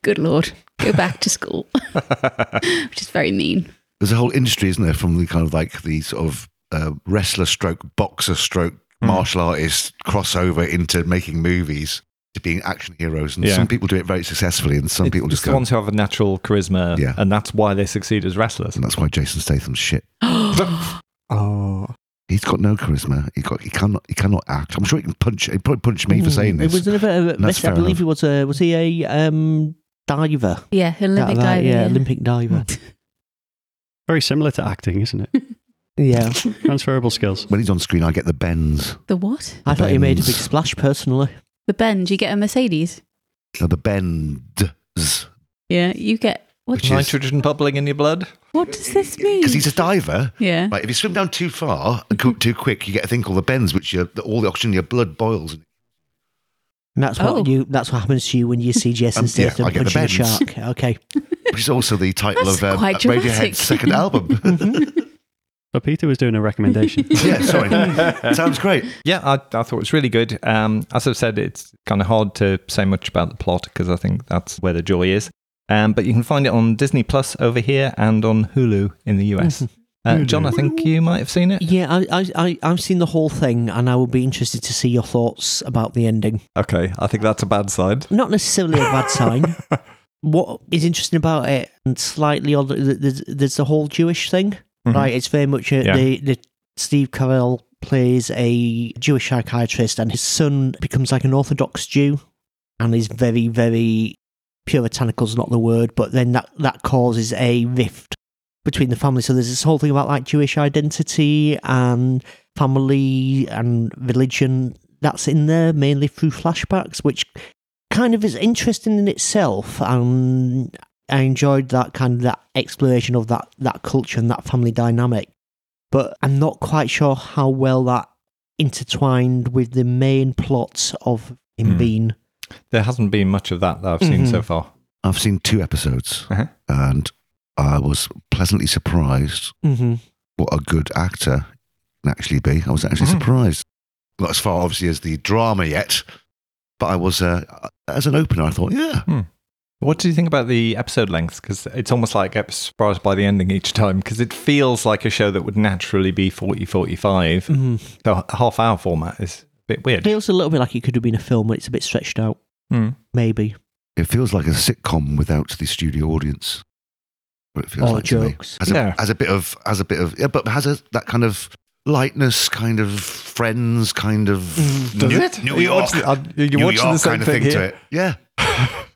good Lord, go back to school. Which is very mean. There's a whole industry, isn't there, from the kind of like the sort of Uh, wrestler stroke, boxer stroke, mm. martial artist crossover into making movies to being action heroes. And yeah. some people do it very successfully, and some it, people just go. It's the ones who have a natural charisma, yeah. and that's why they succeed as wrestlers. And that's why Jason Statham's shit. Oh. He's got no charisma. He got he cannot he cannot act. I'm sure he can punch. He probably punched me mm. for saying this. It was a bit of a, I believe he was a was he a um, diver? Yeah, Olympic that, diver. Yeah, yeah, Olympic diver. Very similar to acting, isn't it? Yeah. Transferable skills. When he's on screen, I get the bends. The what? The I bends. Thought you made a big splash, personally. The bend? You get a Mercedes? No, the bends. Yeah, you get What which is nitrogen bubbling in your blood. What does this mean? Because he's a diver. Yeah. Right, if you swim down too far and cook too quick, you get a thing called the bends, which you're, all the oxygen in your blood boils. And that's what oh. you. That's what happens to you when you see Jason Statham um, yeah, punching a shark. Okay. Which is also the title of um, Radiohead's second album. Mm-hmm. But Peter was doing a recommendation. Yeah, sorry. Sounds great. Yeah, I, I thought it was really good. Um, as I've said, it's kind of hard to say much about the plot because I think that's where the joy is. Um, but you can find it on Disney Plus over here and on Hulu in the U S. Mm-hmm. Uh, John, I think you might have seen it. Yeah, I, I, I, I've seen the whole thing, and I would be interested to see your thoughts about the ending. Okay, I think that's a bad sign. Not necessarily a bad sign. What is interesting about it, and slightly odd, there's, there's the whole Jewish thing, mm-hmm. right? It's very much a, yeah. the, the Steve Carell plays a Jewish psychiatrist, and his son becomes like an Orthodox Jew, and is very, very puritanical is not the word, but then that, that causes a rift between the family. So there's this whole thing about like Jewish identity and family and religion that's in there mainly through flashbacks, which kind of is interesting in itself. And I enjoyed that kind of that exploration of that, that culture and that family dynamic. But I'm not quite sure how well that intertwined with the main plots of him mm. being. There hasn't been much of that that I've seen mm-hmm. so far. I've seen two episodes uh-huh. and I was pleasantly surprised mm-hmm. what a good actor can actually be. I was actually mm-hmm. surprised. Not as far, obviously, as the drama yet, but I was, uh, as an opener, I thought, yeah. Mm. What do you think about the episode length? Because it's almost like I get surprised by the ending each time, because it feels like a show that would naturally be forty, forty-five. Mm-hmm. So a half hour format is bit weird. It feels a little bit like it could have been a film where it's a bit stretched out. Mm. Maybe. It feels like a sitcom without the studio audience. But it feels or like jokes. Has yeah. a, a bit of, as a bit of, yeah, but has a, that kind of lightness, kind of Friends, kind of mm, Does New, it? New York, New York, the, New York the kind of thing here? To it. Yeah.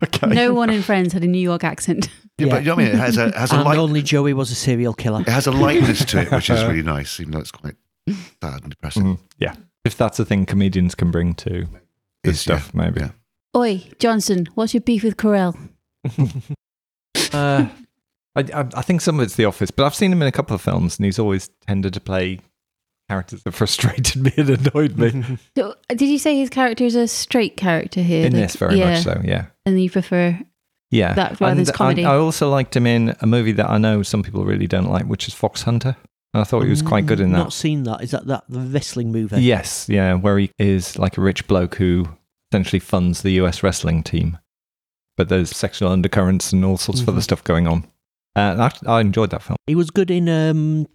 Okay. No one in Friends had a New York accent. Yeah, yeah. But you know what I mean? It has a, has a and light, only Joey was a serial killer. It has a lightness to it, which is really nice, even though it's quite sad and depressing. Mm-hmm. Yeah. If that's a thing comedians can bring to this stuff, yeah, maybe. Yeah. Oi, Johnson, what's your beef with Carell? uh, I, I think some of it's The Office, but I've seen him in a couple of films and he's always tended to play characters that frustrated me and annoyed me. So, did you say his character is a straight character here? In like, this, very yeah. much so, yeah. And you prefer yeah. that rather and than comedy? I, I also liked him in a movie that I know some people really don't like, which is Fox Hunter. I thought he was quite good in that. Not seen that. Is that that the wrestling movie? Yes, yeah, where he is like a rich bloke who essentially funds the U S wrestling team. But there's sexual undercurrents and all sorts mm-hmm. of other stuff going on. Uh, I, I enjoyed that film. He was good in um,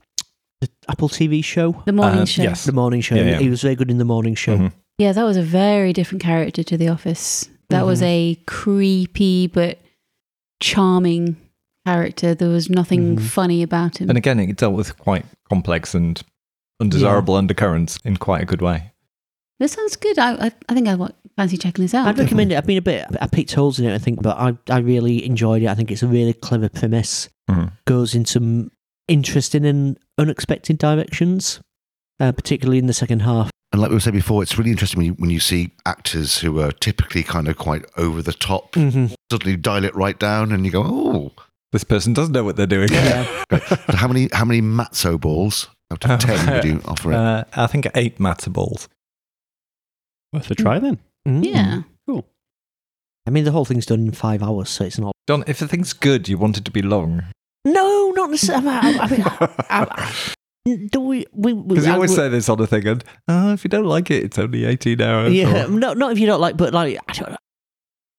the Apple T V show. The Morning uh, Show. Yes. The Morning Show. Yeah, yeah. He was very good in The Morning Show. Mm-hmm. Yeah, that was a very different character to The Office. That mm-hmm. was a creepy but charming character. There was nothing mm-hmm. funny about him, and again it dealt with quite complex and undesirable yeah. undercurrents in quite a good way. This sounds good. I I, I think I want fancy checking this out. I'd recommend it. I've been a bit I picked holes in it, I think, but I, I really enjoyed it. I think it's a really clever premise. Mm-hmm. Goes in some interesting and unexpected directions, uh, particularly in the second half. And like we were saying before, it's really interesting when you, when you see actors who are typically kind of quite over the top mm-hmm. suddenly dial it right down, and you go, oh. This person doesn't know what they're doing. Yeah. So how many how many matzo balls out of oh, ten would you offer it? Uh, I think eight matzo balls. Worth a try then. Mm. Yeah. Cool. I mean, the whole thing's done in five hours, so it's not. John, if the thing's good, you want it to be long. No, not necessarily. I mean, I, I, I, do we? Because we, we, you always we, say this sort of thing, and oh, if you don't like it, it's only eighteen hours. Yeah, or... not not if you don't like, but like. I don't know.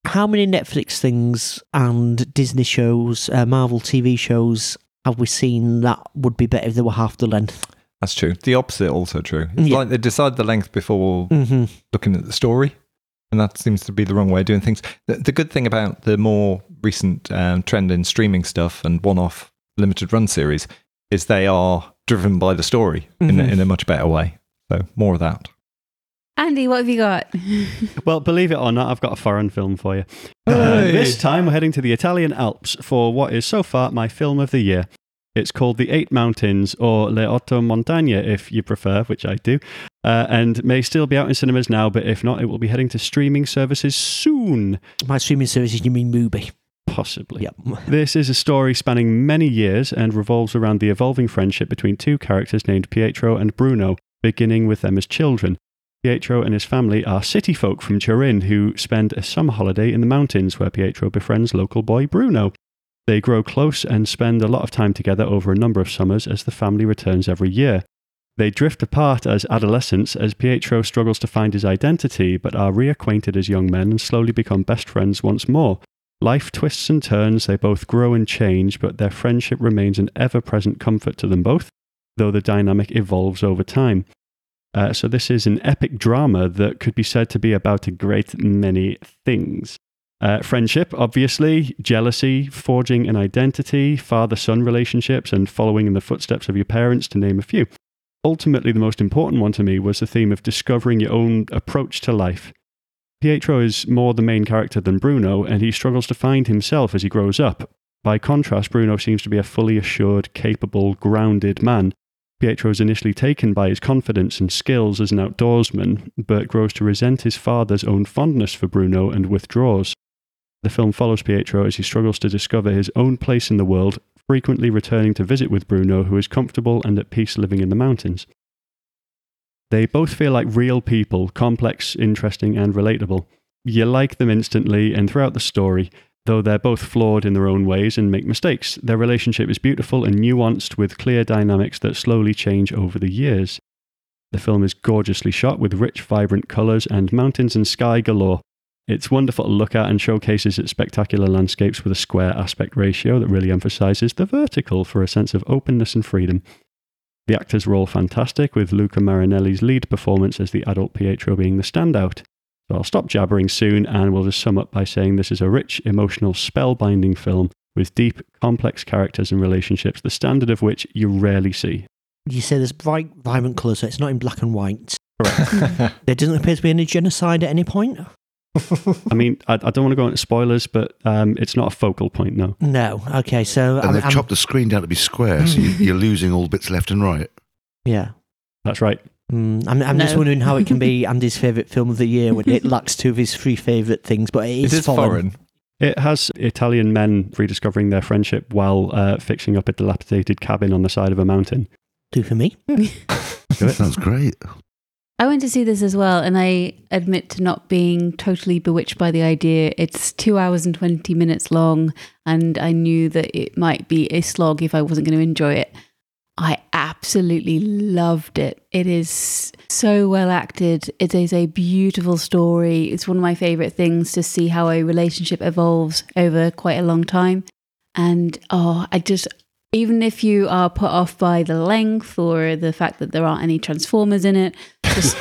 How many Netflix things and Disney shows, uh, Marvel T V shows, have we seen that would be better if they were half the length? That's true. The opposite also true. It's yeah. like they decide the length before mm-hmm. looking at the story, and that seems to be the wrong way of doing things. The, the good thing about the more recent um, trend in streaming stuff and one-off limited run series is they are driven by the story mm-hmm. in, in a much better way. So more of that. Andy, what have you got? Well, believe it or not, I've got a foreign film for you. Uh, this time we're heading to the Italian Alps for what is so far my film of the year. It's called The Eight Mountains, or Le Otto Montagne, if you prefer, which I do, uh, and may still be out in cinemas now, but if not, it will be heading to streaming services soon. By streaming services, you mean Mubi. Possibly. Yep. This is a story spanning many years and revolves around the evolving friendship between two characters named Pietro and Bruno, beginning with them as children. Pietro and his family are city folk from Turin who spend a summer holiday in the mountains where Pietro befriends local boy Bruno. They grow close and spend a lot of time together over a number of summers as the family returns every year. They drift apart as adolescents as Pietro struggles to find his identity but are reacquainted as young men and slowly become best friends once more. Life twists and turns, they both grow and change, but their friendship remains an ever-present comfort to them both, though the dynamic evolves over time. Uh, so this is an epic drama that could be said to be about a great many things. Uh, friendship, obviously, jealousy, forging an identity, father-son relationships, and following in the footsteps of your parents, to name a few. Ultimately, the most important one to me was the theme of discovering your own approach to life. Pietro is more the main character than Bruno, and he struggles to find himself as he grows up. By contrast, Bruno seems to be a fully assured, capable, grounded man. Pietro is initially taken by his confidence and skills as an outdoorsman, but grows to resent his father's own fondness for Bruno and withdraws. The film follows Pietro as he struggles to discover his own place in the world, frequently returning to visit with Bruno, who is comfortable and at peace living in the mountains. They both feel like real people, complex, interesting, and relatable. You like them instantly and throughout the story, though they're both flawed in their own ways and make mistakes. Their relationship is beautiful and nuanced with clear dynamics that slowly change over the years. The film is gorgeously shot with rich, vibrant colours and mountains and sky galore. It's wonderful to look at and showcases its spectacular landscapes with a square aspect ratio that really emphasises the vertical for a sense of openness and freedom. The actors were all fantastic, with Luca Marinelli's lead performance as the adult Pietro being the standout. So I'll stop jabbering soon and we'll just sum up by saying this is a rich, emotional, spellbinding film with deep, complex characters and relationships, the standard of which you rarely see. You say there's bright, vibrant colour, so it's not in black and white. Correct. There doesn't appear to be any genocide at any point. I mean, I, I don't want to go into spoilers, but um, it's not a focal point, no. No, okay, so... And I'm, they've I'm... chopped the screen down to be square, so you, you're losing all bits left and right. Yeah. That's right. Mm, I'm, I'm no. just wondering how it can be Andy's favourite film of the year when it lacks two of his three favourite things, but it is, it is foreign. foreign. It has Italian men rediscovering their friendship while uh, fixing up a dilapidated cabin on the side of a mountain. Do for me. Yeah. That sounds great. I went to see this as well, and I admit to not being totally bewitched by the idea. It's two hours and twenty minutes long, and I knew that it might be a slog if I wasn't going to enjoy it. I absolutely loved it. It is so well acted. It is a beautiful story. It's one of my favourite things to see how a relationship evolves over quite a long time. And oh, I just... Even if you are put off by the length or the fact that there aren't any Transformers in it, just,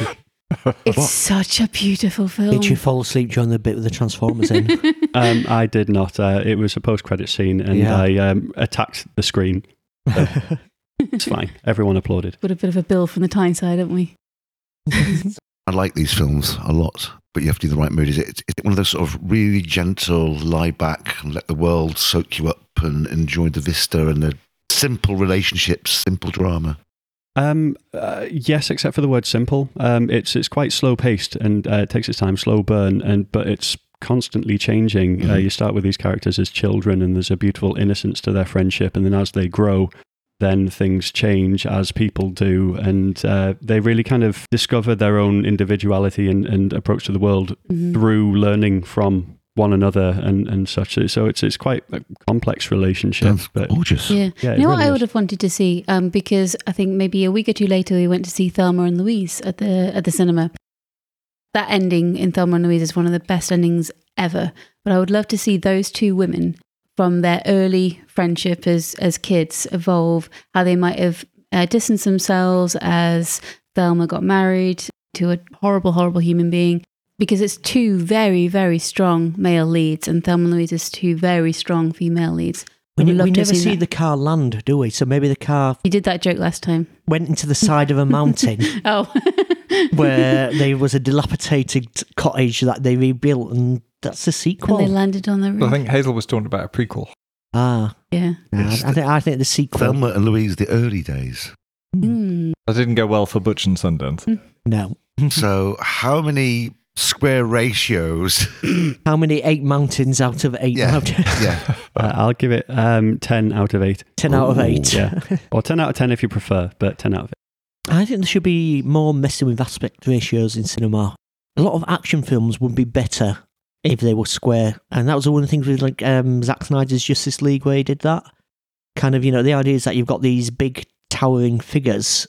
it's what? Such a beautiful film. Did you fall asleep during the bit with the Transformers in? um, I did not. Uh, it was a post-credit scene and yeah. I um, attacked the screen. So it's fine. Everyone applauded. Got a bit of a bill from the Tyneside, haven't we? I like these films a lot, but you have to do the right mood. Is it, is it one of those sort of really gentle, lie back and let the world soak you up and enjoy the vista and the simple relationships, simple drama? Um, uh, yes, except for the word simple. Um, it's it's quite slow paced and uh, it takes its time, slow burn, and but it's constantly changing. Mm-hmm. Uh, you start with these characters as children and there's a beautiful innocence to their friendship, and then as they grow, then things change as people do, and uh, they really kind of discover their own individuality and, and approach to the world mm-hmm. through learning from one another and, and such. So it's it's quite a complex relationship. That's but gorgeous. Yeah. yeah you know really what I is. would have wanted to see, um, because I think maybe a week or two later we went to see Thelma and Louise at the at the cinema. That ending in Thelma and Louise is one of the best endings ever. But I would love to see those two women from their early friendship as as kids evolve, how they might have uh, distanced themselves as Thelma got married to a horrible, horrible human being. Because it's two very, very strong male leads, and Thelma and Louise is two very strong female leads. We, we never see that. The car land, do we? So maybe the car... You did that joke last time. Went into the side of a mountain. Oh. Where there was a dilapidated cottage that they rebuilt, and that's the sequel. And they landed on the roof. Well, I think Hazel was talking about a prequel. Ah. Yeah. Yes, I, I, think, I think the sequel... Thelma and Louise, the early days. Mm. That didn't go well for Butch and Sundance. Mm. No. So how many... square ratios. How many eight mountains out of eight yeah. mountains? Yeah. Uh, I'll give it um, ten out of eight. Ten Ooh. Out of eight. Yeah. Or ten out of ten if you prefer, but ten out of eight. I think there should be more messing with aspect ratios in cinema. A lot of action films would be better if they were square. And that was one of the things with like um, Zack Snyder's Justice League where he did that. Kind of, you know, the idea is that you've got these big towering figures,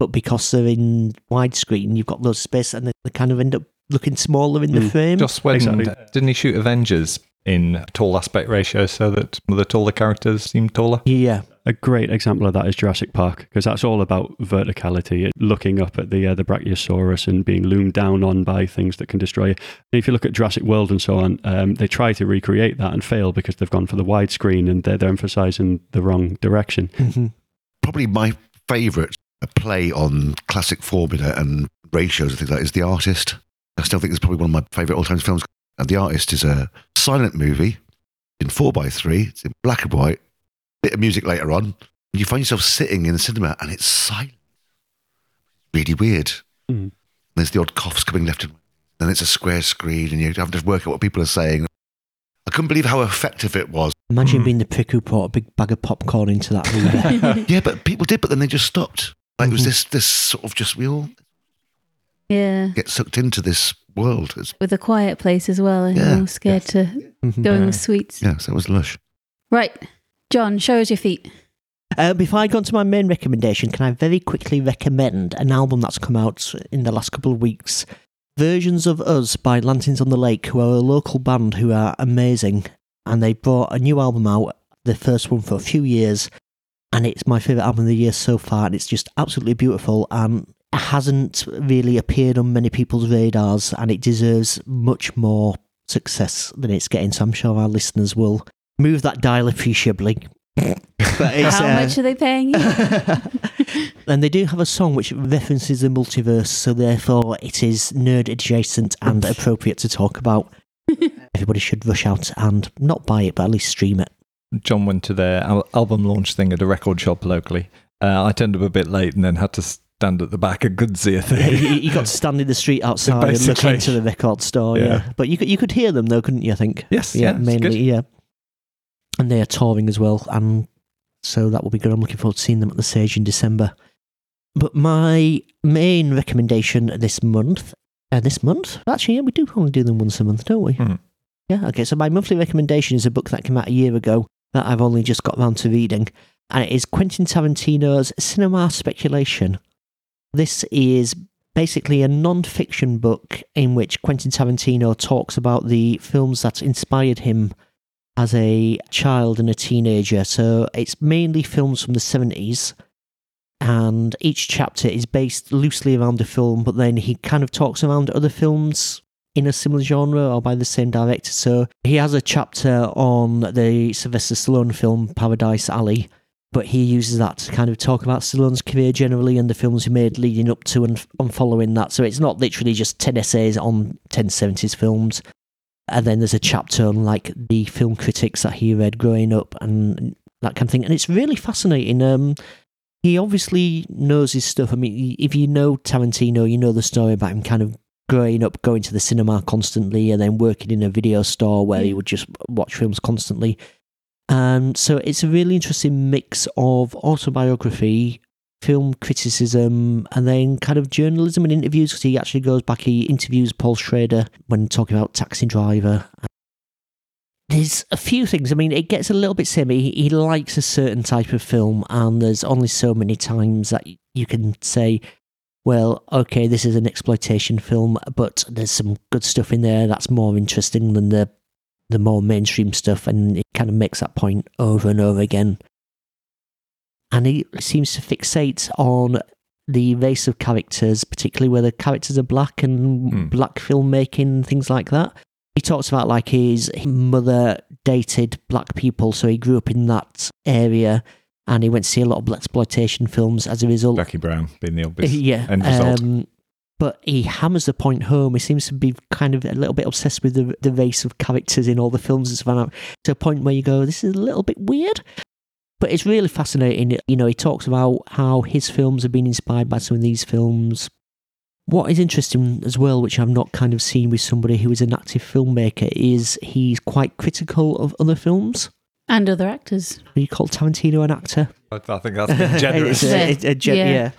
but because they're in widescreen, you've got loads of space and they, they kind of end up looking smaller in the mm. frame. Just when, exactly. didn't he shoot Avengers in tall aspect ratio so that the taller characters seem taller? Yeah. A great example of that is Jurassic Park, because that's all about verticality, looking up at the uh, the Brachiosaurus and being loomed down on by things that can destroy you. And if you look at Jurassic World and so on, um, they try to recreate that and fail because they've gone for the widescreen and they're, they're emphasising the wrong direction. Mm-hmm. Probably my favourite play on classic formula and ratios and things like that is The Artist. I still think it's probably one of my favourite all-time films. And The Artist is a silent movie in four by three, it's in black and white, bit of music later on. You find yourself sitting in the cinema and it's silent. Really weird. Mm. There's the odd coughs coming left and right. Then it's a square screen and you have to work out what people are saying. I couldn't believe how effective it was. Imagine mm. being the prick who brought a big bag of popcorn into that movie. Yeah, but people did, but then they just stopped. Like, mm-hmm. It was this this sort of just, we all yeah. get sucked into this world. It's, with a quiet place as well, and yeah. you're scared yeah. to yeah. go in yeah. with sweets. Yeah, so it was lush. Right. John, show us your feet. Uh, before I go on to my main recommendation, can I very quickly recommend an album that's come out in the last couple of weeks? Versions of Us by Lanterns on the Lake, who are a local band who are amazing. And they brought a new album out, the first one for a few years. And it's my favourite album of the year so far, and it's just absolutely beautiful and hasn't really appeared on many people's radars, and it deserves much more success than it's getting. So I'm sure our listeners will move that dial appreciably. But it's, how uh, much are they paying you? And they do have a song which references the multiverse, so therefore it is nerd adjacent and appropriate to talk about. Everybody should rush out and not buy it, but at least stream it. John went to their al- album launch thing at a record shop locally. Uh, I turned up a bit late and then had to stand at the back of Goodsey, I think. You, you got to stand in the street outside and look into the record store. Yeah, yeah. But you could, you could hear them though, couldn't you, I think? Yes, yeah, yeah mainly, yeah. And they are touring as well, and so that will be good. I'm looking forward to seeing them at the Sage in December. But my main recommendation this month, uh, this month? Actually, yeah, we do only do them once a month, don't we? Mm. Yeah, okay, so my monthly recommendation is a book that came out a year ago that I've only just got round to reading, and it is Quentin Tarantino's Cinema Speculation. This is basically a non-fiction book in which Quentin Tarantino talks about the films that inspired him as a child and a teenager. So it's mainly films from the seventies, and each chapter is based loosely around a film, but then he kind of talks around other films in a similar genre or by the same director. So he has a chapter on the Sylvester Stallone film Paradise Alley, but he uses that to kind of talk about Stallone's career generally and the films he made leading up to and, and following that. So it's not literally just ten essays on ten seventies films. And then there's a chapter on like the film critics that he read growing up and that kind of thing. And it's really fascinating. Um, he obviously knows his stuff. I mean, if you know Tarantino, you know the story about him kind of growing up, going to the cinema constantly, and then working in a video store where he would just watch films constantly. And so it's a really interesting mix of autobiography, film criticism, and then kind of journalism and interviews, because he actually goes back, he interviews Paul Schrader when talking about Taxi Driver. There's a few things. I mean, it gets a little bit semi. He, he likes a certain type of film, and there's only so many times that you can say, well, okay, this is an exploitation film, but there's some good stuff in there that's more interesting than the the more mainstream stuff, and it kind of makes that point over and over again. And he seems to fixate on the race of characters, particularly where the characters are black and mm. black filmmaking, things like that. He talks about like his, his mother dated black people, so he grew up in that area. And he went to see a lot of blaxploitation films as a result. Jackie Brown being the obvious yeah, end result. Um, but he hammers the point home. He seems to be kind of a little bit obsessed with the, the race of characters in all the films and stuff like that, to a point where you go, this is a little bit weird. But it's really fascinating. You know, he talks about how his films have been inspired by some of these films. What is interesting as well, which I've not kind of seen with somebody who is an active filmmaker, is he's quite critical of other films. And other actors. Are you called Tarantino an actor? I, I think that's been generous. a, a, a gen- yeah. yeah.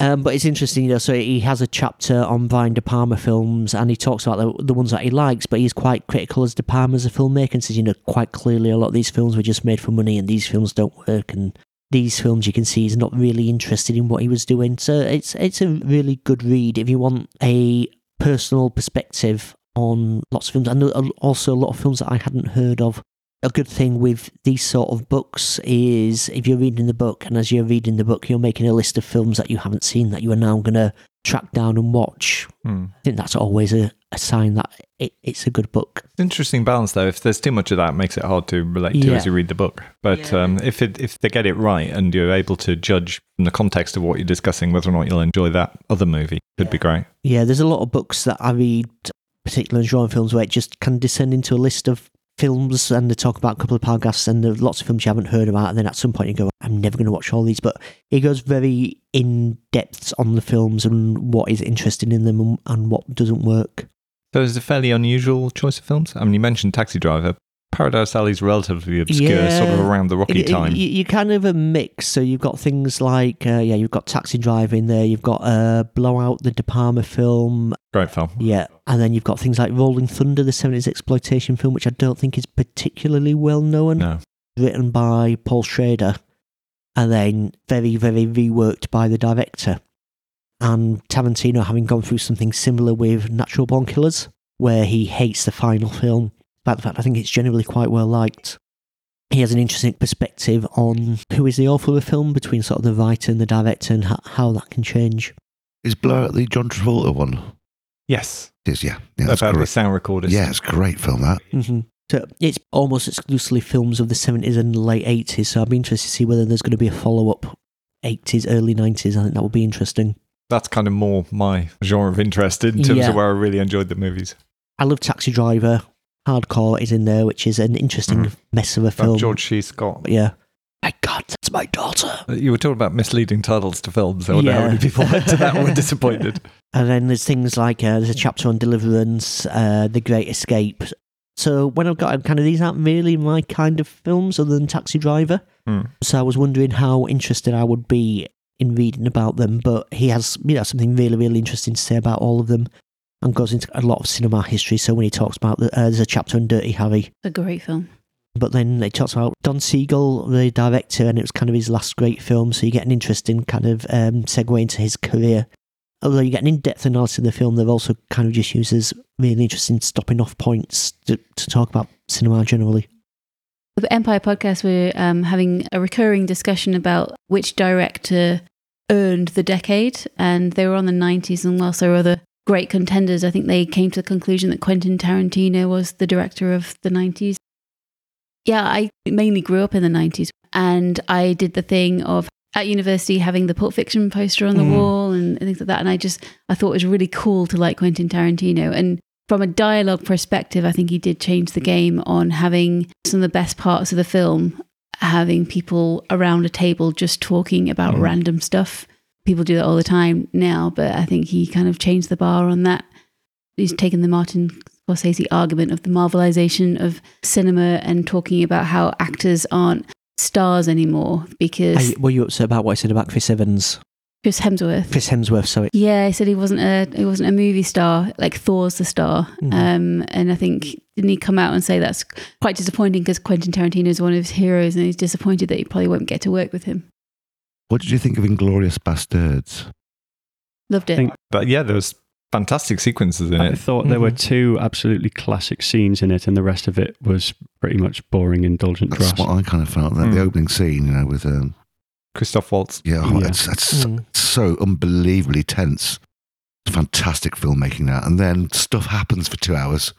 Um, but it's interesting, you know, so he has a chapter on Brian De Palma films and he talks about the, the ones that he likes, but he's quite critical as De Palma as a filmmaker and says, you know, quite clearly a lot of these films were just made for money and these films don't work, and these films you can see he's not really interested in what he was doing. So it's it's a really good read if you want a personal perspective on lots of films, and also a lot of films that I hadn't heard of. A good thing with these sort of books is if you're reading the book, and as you're reading the book, you're making a list of films that you haven't seen that you are now going to track down and watch. Mm. I think that's always a, a sign that it, it's a good book. Interesting balance, though. If there's too much of that, it makes it hard to relate to yeah. as you read the book. But yeah. um, if it, if they get it right and you're able to judge from the context of what you're discussing whether or not you'll enjoy that other movie, could yeah. be great. Yeah, there's a lot of books that I read, particularly genre films, where it just can descend into a list of films and they talk about a couple of podcasts and there's lots of films you haven't heard about, and then at some point you go, I'm never going to watch all these, but he goes very in depth on the films and what is interesting in them and, and what doesn't work. So it's a fairly unusual choice of films. I mean, you mentioned Taxi Driver. Paradise Alley's relatively obscure, yeah. sort of around the Rocky it, it, time. You, you kind of a mix, so you've got things like, uh, yeah, you've got Taxi Driver in there, you've got uh, Blowout, the De Palma film. Great film. Yeah, and then you've got things like Rolling Thunder, the seventies exploitation film, which I don't think is particularly well known. No. Written by Paul Schrader, and then very, very reworked by the director. And Tarantino having gone through something similar with Natural Born Killers, where he hates the final film. In fact, I think it's generally quite well liked. He has an interesting perspective on who is the author of a film between sort of the writer and the director and ha- how that can change. Is Blowout the John Travolta one? Yes. It is, yeah. yeah that's About correct. The sound recorders. Yeah, it's a great film, that. Mm-hmm. So it's almost exclusively films of the seventies and late eighties, so I'd be interested to see whether there's going to be a follow-up eighties, early nineties. I think that would be interesting. That's kind of more my genre of interest in terms yeah. of where I really enjoyed the movies. I love Taxi Driver. Hardcore is in there, which is an interesting mm. mess of a film. About George C. Scott. Yeah. My God, that's my daughter. You were talking about misleading titles to films. So I wonder yeah. how many people went to that and were disappointed. And then there's things like, uh, there's a chapter on Deliverance, uh, The Great Escape. So when I've got I'm kind of, these aren't really my kind of films other than Taxi Driver. Mm. So I was wondering how interested I would be in reading about them. But he has, you know, something really, really interesting to say about all of them. And goes into a lot of cinema history. So when he talks about, the, uh, there's a chapter on Dirty Harry. A great film. But then he talks about Don Siegel, the director, and it was kind of his last great film. So you get an interesting kind of um, segue into his career. Although you get an in-depth analysis of the film, they've also kind of just used as really interesting stopping off points to, to talk about cinema generally. The Empire podcast, we're um, having a recurring discussion about which director earned the decade. And they were on the nineties, and whilst there were other great contenders, I think they came to the conclusion that Quentin Tarantino was the director of the nineties. Yeah, I mainly grew up in the nineties, and I did the thing of at university having the Pulp Fiction poster on the mm. wall and things like that, and I just I thought it was really cool to like Quentin Tarantino. And from a dialogue perspective, I think he did change the game on having some of the best parts of the film, having people around a table just talking about mm. random stuff. People do that all the time now, but I think he kind of changed the bar on that. He's taken the Martin Scorsese argument of the Marvelization of cinema and talking about how actors aren't stars anymore because... Were you upset about what I said about Chris Evans? Chris Hemsworth. Chris Hemsworth, sorry. Yeah, he said he wasn't a he wasn't a movie star, like Thor's the star. Mm-hmm. Um, and I think, didn't he come out and say that's quite disappointing because Quentin Tarantino is one of his heroes and he's disappointed that he probably won't get to work with him. What did you think of Inglourious Bastards? Loved it. I think, but yeah, there was fantastic sequences in I it. I thought mm-hmm. there were two absolutely classic scenes in it, and the rest of it was pretty much boring, indulgent trash. That's what I kind of felt. That mm. the opening scene, you know, with um, Christoph Waltz. Yeah, oh, yeah. that's, that's mm. so, so unbelievably tense. Fantastic filmmaking that, and then stuff happens for two hours.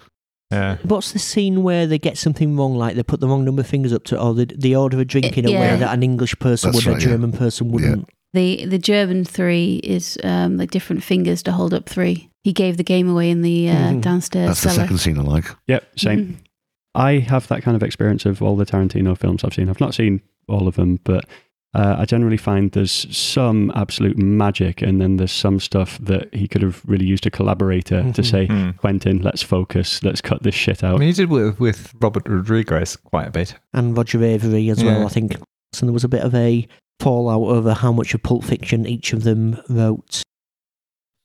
Yeah. What's the scene where they get something wrong, like they put the wrong number of fingers up to, or they, they order a drink in a yeah. way that an English person That's would, right, a German yeah. person wouldn't? Yeah. The the German three is um, like different fingers to hold up three. He gave the game away in the uh, mm. downstairs That's cellar. The second scene I like. Yep, same. Mm. I have that kind of experience of all the Tarantino films I've seen. I've not seen all of them, but Uh, I generally find there's some absolute magic, and then there's some stuff that he could have really used a collaborator mm-hmm. to say, mm. Quentin, let's focus, let's cut this shit out. I mean, he did with, with Robert Rodriguez quite a bit. And Roger Avery as yeah. well, I think. So there was a bit of a fallout over how much of Pulp Fiction each of them wrote.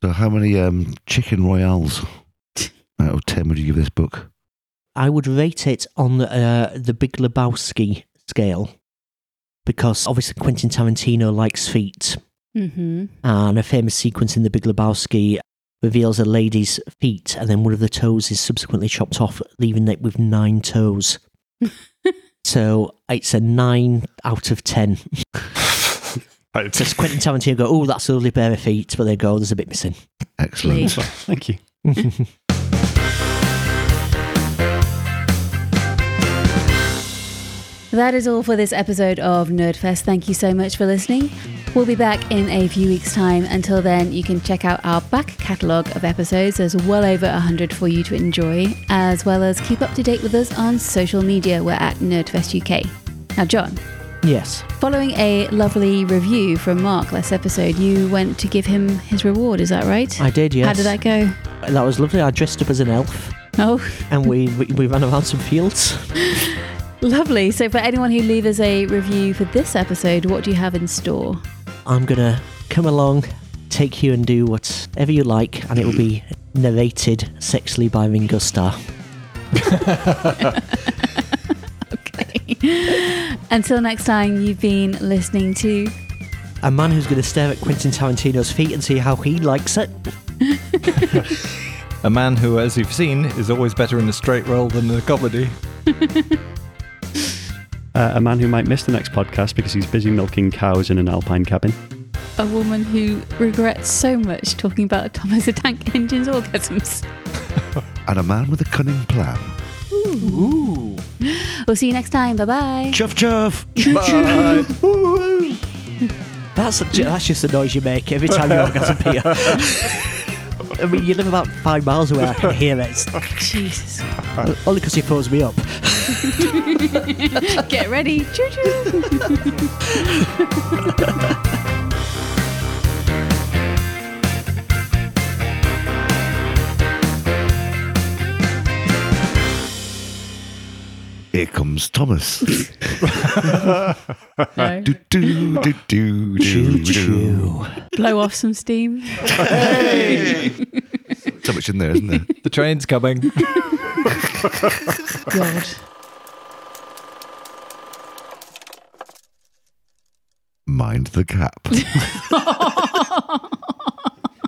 So how many um, chicken royales out of ten would you give this book? I would rate it on uh, the Big Lebowski scale. Because obviously Quentin Tarantino likes feet. Mm-hmm. And a famous sequence in The Big Lebowski reveals a lady's feet, and then one of the toes is subsequently chopped off, leaving it with nine toes. So it's a nine out of ten. Just Quentin Tarantino go, oh, that's a lovely pair of feet, but they go, there's a bit missing. Excellent. Thank you. That is all for this episode of Nerdfest. Thank you so much for listening. We'll be back in a few weeks' time. Until then, you can check out our back catalogue of episodes. There's well over one hundred for you to enjoy, as well as keep up to date with us on social media. We're at Nerdfest U K. Now, John. Yes. Following a lovely review from Mark last episode, you went to give him his reward, is that right? I did, yes. How did that go? That was lovely. I dressed up as an elf. Oh. And we, we, we ran around some fields. Lovely. So for anyone who leaves us a review for this episode, what do you have in store? I'm going to come along, take you and do whatever you like, and it will be narrated sexily by Ringo Starr. Okay. Until next time, you've been listening to... a man who's going to stare at Quentin Tarantino's feet and see how he likes it. A man who, as you've seen, is always better in the straight role than the comedy. Uh, a man who might miss the next podcast because he's busy milking cows in an alpine cabin. A woman who regrets so much talking about Thomas the Tank Engine's orgasms. And a man with a cunning plan. Ooh. Ooh. We'll see you next time. Bye-bye. Chuff, chuff. Bye. that's, a, that's just the noise you make every time you orgasm here. I mean, you live about five miles away, I can hear it. Jesus. Only because he phones me up. Get ready. Choo-choo. Here comes Thomas. Do, do, do, do, do, do. Blow off some steam. Hey! So much in there, isn't there? The train's coming. God. Mind the gap.